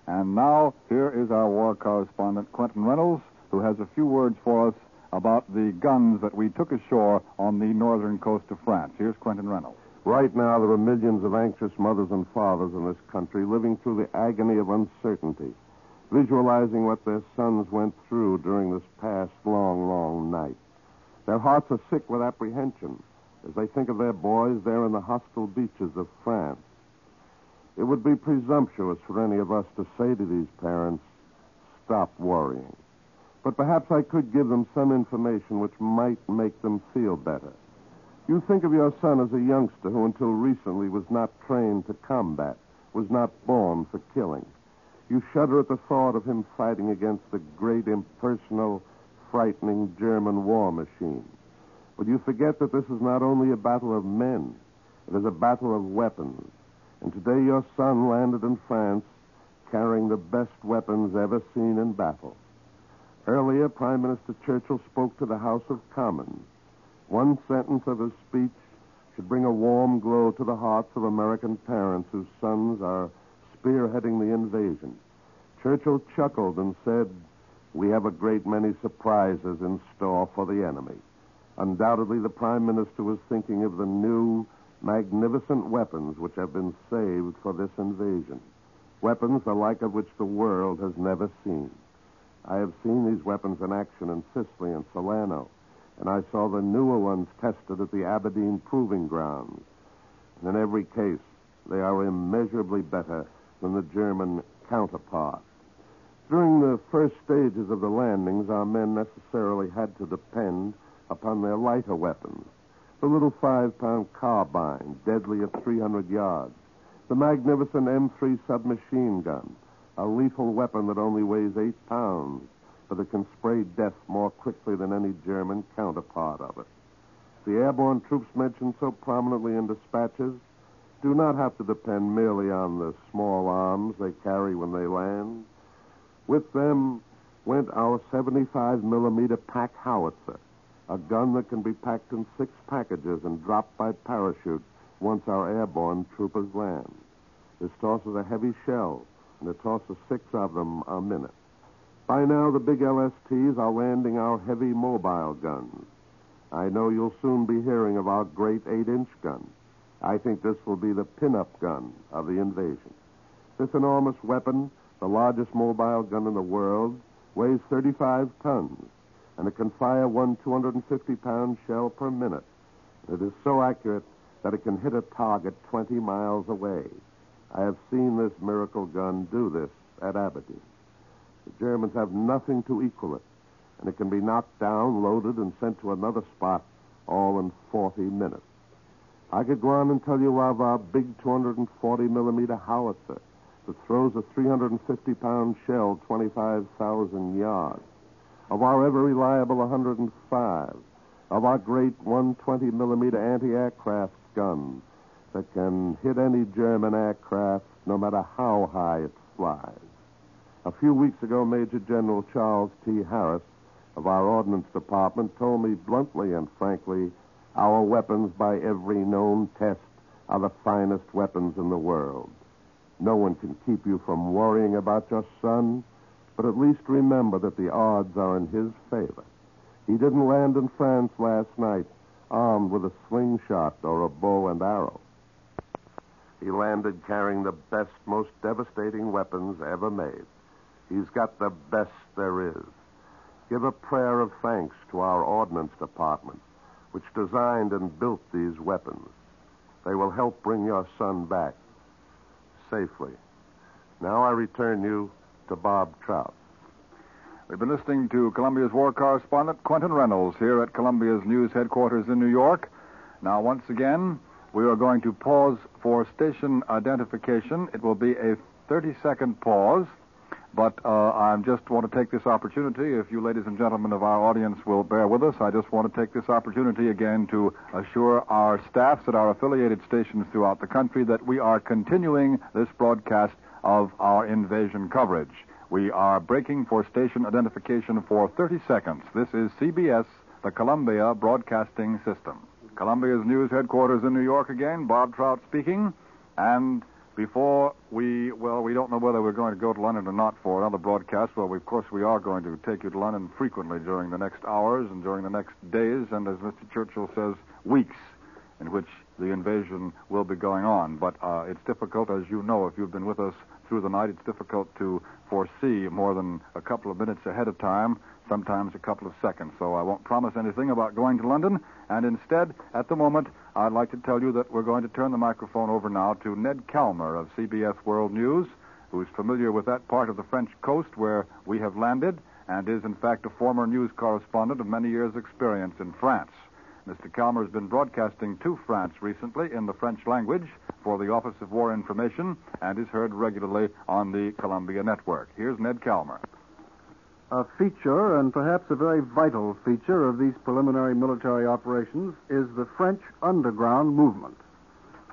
And now, here is our war correspondent, Quentin Reynolds, who has a few words for us about the guns that we took ashore on the northern coast of France. Here's Quentin Reynolds. Right now, there are millions of anxious mothers and fathers in this country living through the agony of uncertainty, visualizing what their sons went through during this past long, long night. Their hearts are sick with apprehension as they think of their boys there in the hostile beaches of France. It would be presumptuous for any of us to say to these parents, stop worrying. But perhaps I could give them some information which might make them feel better. You think of your son as a youngster who until recently was not trained to combat, was not born for killing. You shudder at the thought of him fighting against the great impersonal, frightening German war machine. But you forget that this is not only a battle of men, it is a battle of weapons. And today your son landed in France carrying the best weapons ever seen in battle. Earlier, Prime Minister Churchill spoke to the House of Commons. One sentence of his speech should bring a warm glow to the hearts of American parents whose sons are spearheading the invasion. Churchill chuckled and said, "We have a great many surprises in store for the enemy." Undoubtedly, the Prime Minister was thinking of the new, magnificent weapons which have been saved for this invasion, weapons the like of which the world has never seen. I have seen these weapons in action in Sicily and Salerno, and I saw the newer ones tested at the Aberdeen Proving Grounds. And in every case, they are immeasurably better than the German counterpart. During the first stages of the landings, our men necessarily had to depend upon their lighter weapons. The little five-pound carbine, deadly at three hundred yards. The magnificent M three submachine gun, a lethal weapon that only weighs eight pounds, but it can spray death more quickly than any German counterpart of it. The airborne troops mentioned so prominently in dispatches do not have to depend merely on the small arms they carry when they land. With them went our seventy-five millimeter pack howitzer, a gun that can be packed in six packages and dropped by parachute once our airborne troopers land. This tosses a heavy shell, and it tosses six of them a minute. By now, the big L S Ts are landing our heavy mobile guns. I know you'll soon be hearing of our great eight-inch gun. I think this will be the pin-up gun of the invasion. This enormous weapon, the largest mobile gun in the world, weighs thirty-five tons, and it can fire one two hundred fifty pound shell per minute. It is so accurate that it can hit a target twenty miles away. I have seen this miracle gun do this at Aberdeen. The Germans have nothing to equal it, and it can be knocked down, loaded, and sent to another spot all in forty minutes. I could go on and tell you of our big two hundred forty millimeter howitzer that throws a three hundred fifty pound shell twenty-five thousand yards, of our ever-reliable one hundred five, of our great one hundred twenty millimeter anti-aircraft gun that can hit any German aircraft no matter how high it flies. A few weeks ago, Major General Charles T. Harris of our Ordnance Department told me bluntly and frankly, our weapons by every known test are the finest weapons in the world. No one can keep you from worrying about your son, but at least remember that the odds are in his favor. He didn't land in France last night armed with a slingshot or a bow and arrow. He landed carrying the best, most devastating weapons ever made. He's got the best there is. Give a prayer of thanks to our Ordnance Department, which designed and built these weapons. They will help bring your son back safely. Now I return you to Bob Trout. We've been listening to Columbia's war correspondent, Quentin Reynolds, here at Columbia's news headquarters in New York. Now, once again, we are going to pause for station identification. It will be a thirty-second pause, but uh, I just want to take this opportunity, if you ladies and gentlemen of our audience will bear with us, I just want to take this opportunity again to assure our staffs at our affiliated stations throughout the country that we are continuing this broadcast of our invasion coverage. We are breaking for station identification for thirty seconds. This is C B S, the Columbia Broadcasting System. Columbia's news headquarters in New York again. Bob Trout speaking. And before we, well, we don't know whether we're going to go to London or not for another broadcast. Well, we, of course, we are going to take you to London frequently during the next hours and during the next days, and as Mister Churchill says, weeks in which the invasion will be going on. But uh, it's difficult, as you know, if you've been with us through the night, it's difficult to foresee more than a couple of minutes ahead of time, sometimes a couple of seconds. So I won't promise anything about going to London. And instead, at the moment, I'd like to tell you that we're going to turn the microphone over now to Ned Calmer of C B S World News, who's familiar with that part of the French coast where we have landed and is, in fact, a former news correspondent of many years' experience in France. Mister Calmer has been broadcasting to France recently in the French language for the Office of War Information and is heard regularly on the Columbia Network. Here's Ned Calmer. A feature, and perhaps a very vital feature, of these preliminary military operations is the French underground movement.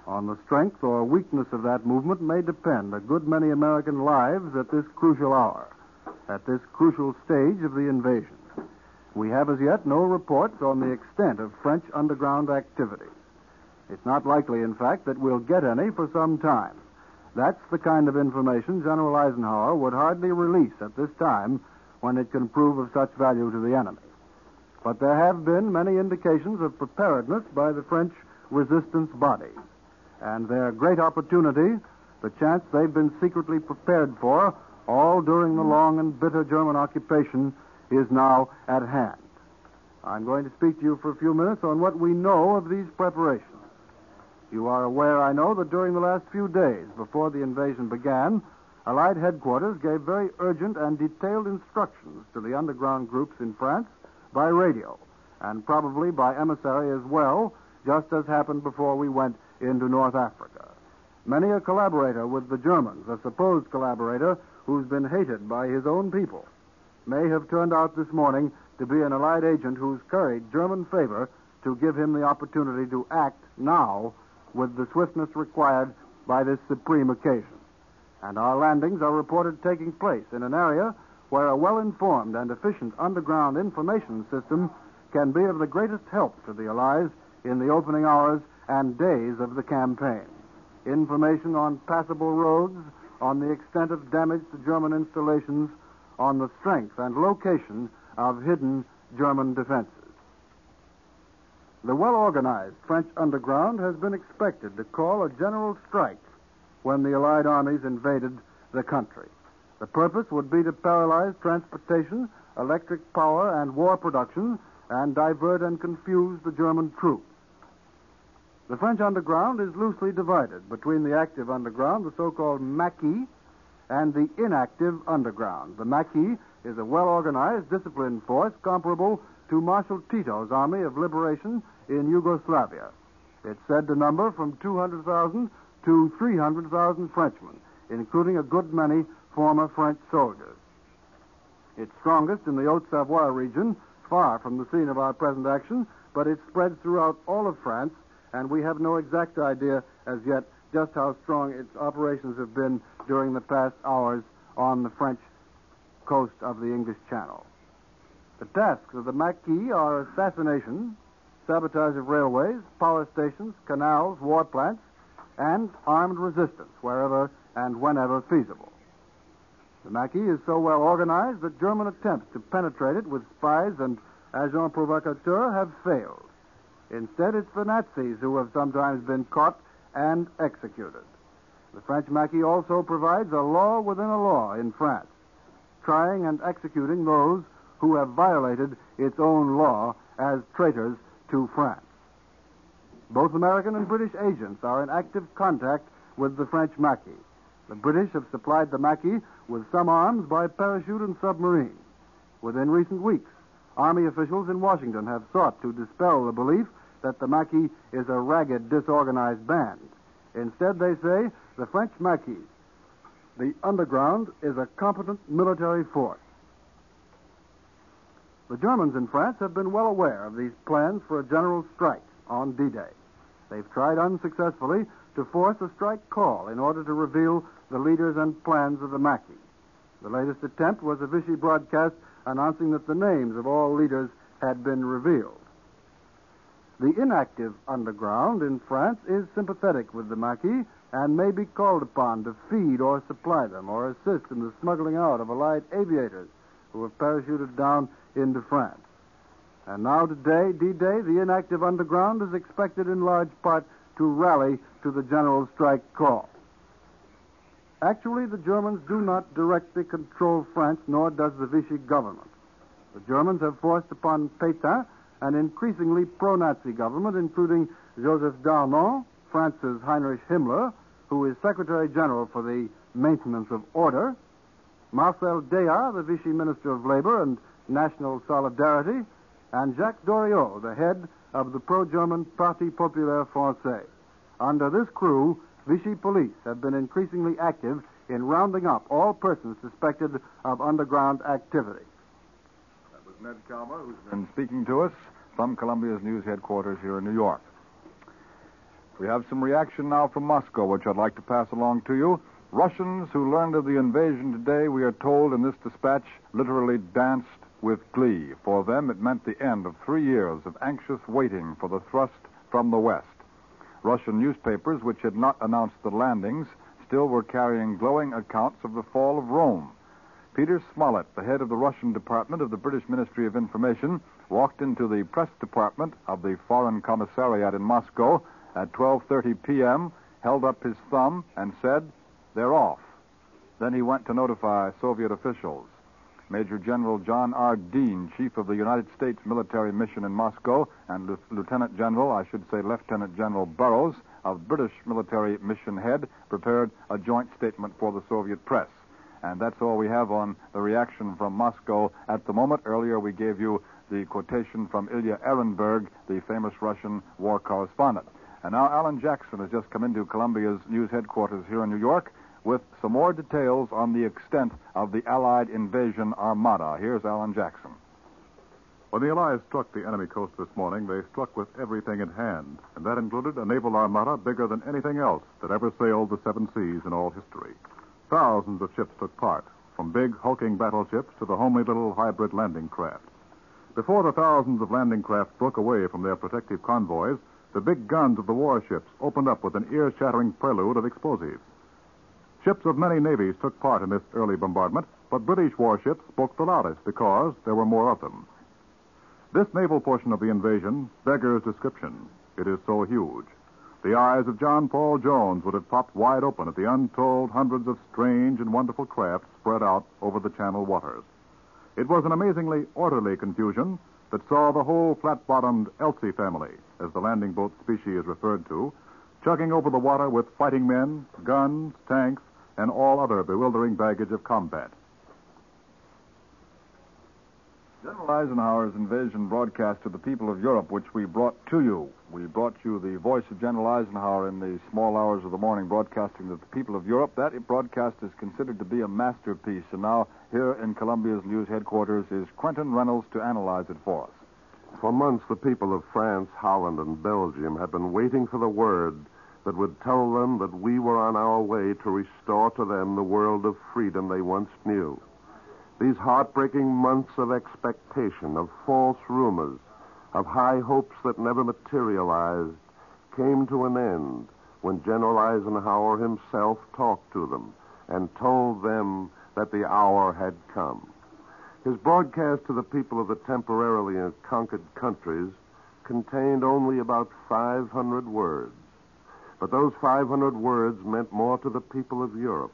On the strength or weakness of that movement may depend a good many American lives at this crucial hour, at this crucial stage of the invasion. We have as yet no reports on the extent of French underground activity. It's not likely, in fact, that we'll get any for some time. That's the kind of information General Eisenhower would hardly release at this time when it can prove of such value to the enemy. But there have been many indications of preparedness by the French resistance bodies. And their great opportunity, the chance they've been secretly prepared for all during the long and bitter German occupation, is now at hand. I'm going to speak to you for a few minutes on what we know of these preparations. You are aware, I know, that during the last few days before the invasion began, Allied headquarters gave very urgent and detailed instructions to the underground groups in France by radio, and probably by emissary as well, just as happened before we went into North Africa. Many a collaborator with the Germans, a supposed collaborator who's been hated by his own people, may have turned out this morning to be an Allied agent who's curried German favor to give him the opportunity to act now with the swiftness required by this supreme occasion. And our landings are reported taking place in an area where a well-informed and efficient underground information system can be of the greatest help to the Allies in the opening hours and days of the campaign. Information on passable roads, on the extent of damage to German installations, on the strength and location of hidden German defenses. The well-organized French underground has been expected to call a general strike when the Allied armies invaded the country. The purpose would be to paralyze transportation, electric power, and war production, and divert and confuse the German troops. The French underground is loosely divided between the active underground, the so-called Maquis, and the inactive underground. The Maquis is a well-organized, disciplined force comparable to Marshal Tito's Army of Liberation in Yugoslavia. It's said to number from two hundred thousand to three hundred thousand Frenchmen, including a good many former French soldiers. It's strongest in the Haute-Savoie region, far from the scene of our present action, but it spread throughout all of France, and we have no exact idea as yet just how strong its operations have been during the past hours on the French coast of the English Channel. The tasks of the Maquis are assassination, sabotage of railways, power stations, canals, war plants, and armed resistance wherever and whenever feasible. The Maquis is so well organized that German attempts to penetrate it with spies and agents provocateurs have failed. Instead, it's the Nazis who have sometimes been caught and executed. The French Maquis also provides a law within a law in France, trying and executing those who have violated its own law as traitors to France. Both American and British agents are in active contact with the French Maquis. The British have supplied the Maquis with some arms by parachute and submarine. Within recent weeks, Army officials in Washington have sought to dispel the belief that the Maquis is a ragged, disorganized band. Instead, they say the French Maquis, the underground, is a competent military force. The Germans in France have been well aware of these plans for a general strike on D-Day. They've tried unsuccessfully to force a strike call in order to reveal the leaders and plans of the Maquis. The latest attempt was a Vichy broadcast announcing that the names of all leaders had been revealed. The inactive underground in France is sympathetic with the Maquis and may be called upon to feed or supply them or assist in the smuggling out of Allied aviators who have parachuted down into France. And now today, D-Day, the inactive underground is expected in large part to rally to the general strike call. Actually, the Germans do not directly control France, nor does the Vichy government. The Germans have forced upon Pétain an increasingly pro-Nazi government, including Joseph Darmanin, France's Heinrich Himmler, who is Secretary General for the Maintenance of Order, Marcel Déat, the Vichy Minister of Labor and National Solidarity, and Jacques Doriot, the head of the pro-German Parti Populaire Français. Under this crew, Vichy police have been increasingly active in rounding up all persons suspected of underground activity. That was Ned Calmer, who's been speaking to us from Columbia's news headquarters here in New York. We have some reaction now from Moscow, which I'd like to pass along to you. Russians who learned of the invasion today, we are told in this dispatch, literally danced with glee. For them, it meant the end of three years of anxious waiting for the thrust from the West. Russian newspapers, which had not announced the landings, still were carrying glowing accounts of the fall of Rome. Peter Smollett, the head of the Russian department of the British Ministry of Information, walked into the press department of the Foreign Commissariat in Moscow at twelve thirty p.m., held up his thumb, and said, "They're off." Then he went to notify Soviet officials. Major General John R. Dean, chief of the United States military mission in Moscow, and L- Lieutenant General, I should say Lieutenant General Burroughs, of British military mission head, prepared a joint statement for the Soviet press. And that's all we have on the reaction from Moscow at the moment. Earlier we gave you the quotation from Ilya Ehrenberg, the famous Russian war correspondent. And now Alan Jackson has just come into Columbia's news headquarters here in New York with some more details on the extent of the Allied invasion armada. Here's Alan Jackson. When the Allies struck the enemy coast this morning, they struck with everything at hand, and that included a naval armada bigger than anything else that ever sailed the seven seas in all history. Thousands of ships took part, from big, hulking battleships to the homely little hybrid landing craft. Before the thousands of landing craft broke away from their protective convoys, the big guns of the warships opened up with an ear-shattering prelude of explosives. Ships of many navies took part in this early bombardment, but British warships spoke the loudest because there were more of them. This naval portion of the invasion beggars description. It is so huge. The eyes of John Paul Jones would have popped wide open at the untold hundreds of strange and wonderful crafts spread out over the Channel waters. It was an amazingly orderly confusion that saw the whole flat-bottomed Elsie family, as the landing boat species is referred to, chugging over the water with fighting men, guns, tanks, and all other bewildering baggage of combat. General Eisenhower's invasion broadcast to the people of Europe, which we brought to you. We brought you the voice of General Eisenhower in the small hours of the morning broadcasting to the people of Europe. That broadcast is considered to be a masterpiece, and now here in Columbia's news headquarters is Quentin Reynolds to analyze it for us. For months, the people of France, Holland, and Belgium had been waiting for the word that would tell them that we were on our way to restore to them the world of freedom they once knew. These heartbreaking months of expectation, of false rumors, of high hopes that never materialized, came to an end when General Eisenhower himself talked to them and told them that the hour had come. His broadcast to the people of the temporarily conquered countries contained only about five hundred words. But those five hundred words meant more to the people of Europe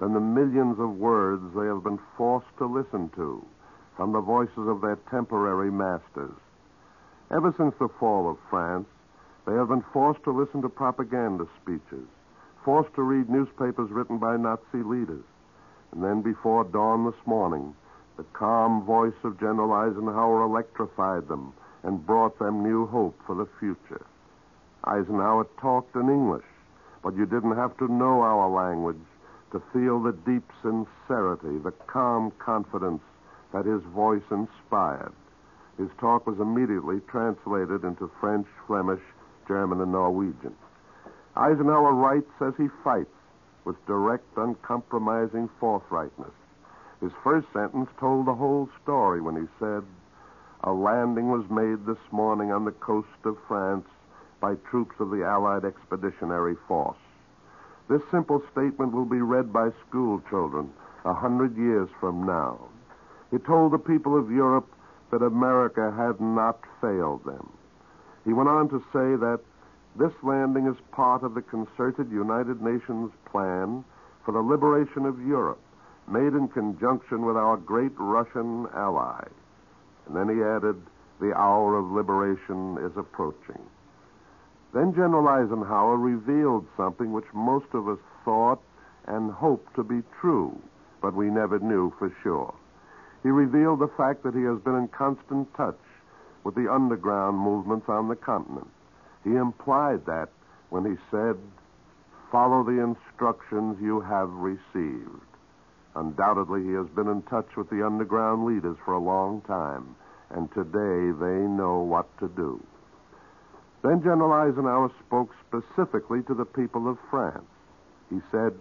than the millions of words they have been forced to listen to from the voices of their temporary masters. Ever since the fall of France, they have been forced to listen to propaganda speeches, forced to read newspapers written by Nazi leaders. And then before dawn this morning, the calm voice of General Eisenhower electrified them and brought them new hope for the future. Eisenhower talked in English, but you didn't have to know our language to feel the deep sincerity, the calm confidence that his voice inspired. His talk was immediately translated into French, Flemish, German, and Norwegian. Eisenhower writes as he fights, with direct, uncompromising forthrightness. His first sentence told the whole story when he said, "A landing was made this morning on the coast of France by troops of the Allied Expeditionary Force." This simple statement will be read by school children a hundred years from now. He told the people of Europe that America had not failed them. He went on to say that this landing is part of the concerted United Nations plan for the liberation of Europe, made in conjunction with our great Russian ally. And then he added, "The hour of liberation is approaching." Then General Eisenhower revealed something which most of us thought and hoped to be true, but we never knew for sure. He revealed the fact that he has been in constant touch with the underground movements on the continent. He implied that when he said, "Follow the instructions you have received." Undoubtedly, he has been in touch with the underground leaders for a long time, and today they know what to do. Then General Eisenhower spoke specifically to the people of France. He said,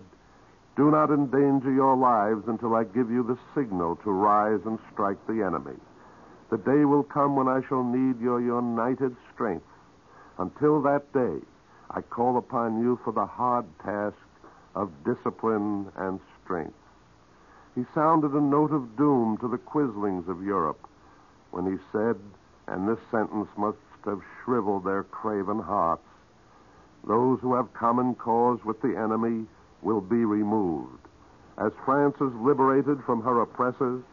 "Do not endanger your lives until I give you the signal to rise and strike the enemy. The day will come when I shall need your united strength. Until that day, I call upon you for the hard task of discipline and strength." He sounded a note of doom to the quislings of Europe when he said, and this sentence must have shriveled their craven hearts, "Those who have common cause with the enemy will be removed. As France is liberated from her oppressors,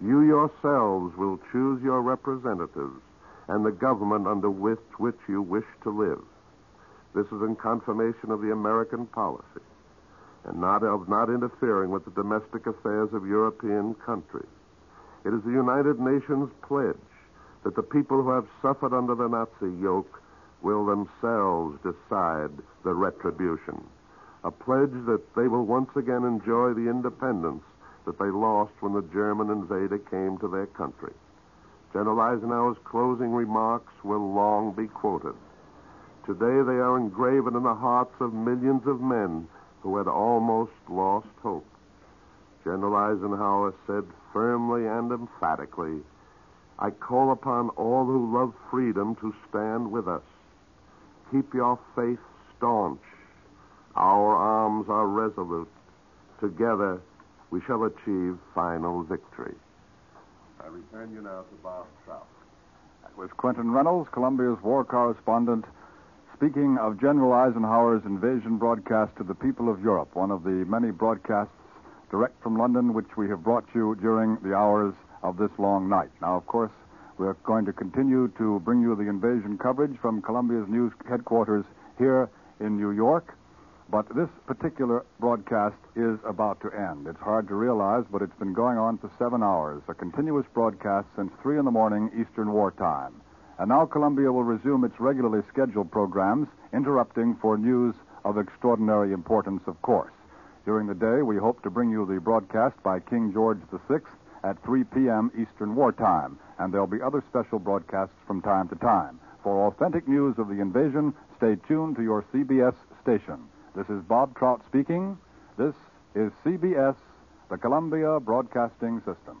you yourselves will choose your representatives and the government under which, which you wish to live." This is in confirmation of the American policy and not of not interfering with the domestic affairs of European countries. It is the United Nations pledge that the people who have suffered under the Nazi yoke will themselves decide the retribution, a pledge that they will once again enjoy the independence that they lost when the German invader came to their country. General Eisenhower's closing remarks will long be quoted. Today they are engraven in the hearts of millions of men who had almost lost hope. General Eisenhower said firmly and emphatically, "I call upon all who love freedom to stand with us. Keep your faith staunch. Our arms are resolute. Together, we shall achieve final victory." I return you now to Bob Trout. That was Quentin Reynolds, Columbia's war correspondent, speaking of General Eisenhower's invasion broadcast to the people of Europe, one of the many broadcasts direct from London which we have brought you during the hours of this long night. Now, of course, we're going to continue to bring you the invasion coverage from Columbia's news headquarters here in New York, but this particular broadcast is about to end. It's hard to realize, but it's been going on for seven hours, a continuous broadcast since three in the morning Eastern Wartime. And now Columbia will resume its regularly scheduled programs, interrupting for news of extraordinary importance, of course. During the day, we hope to bring you the broadcast by King George the Sixth at three p.m. Eastern Wartime, and there'll be other special broadcasts from time to time. For authentic news of the invasion, stay tuned to your C B S station. This is Bob Trout speaking. This is C B S, the Columbia Broadcasting System.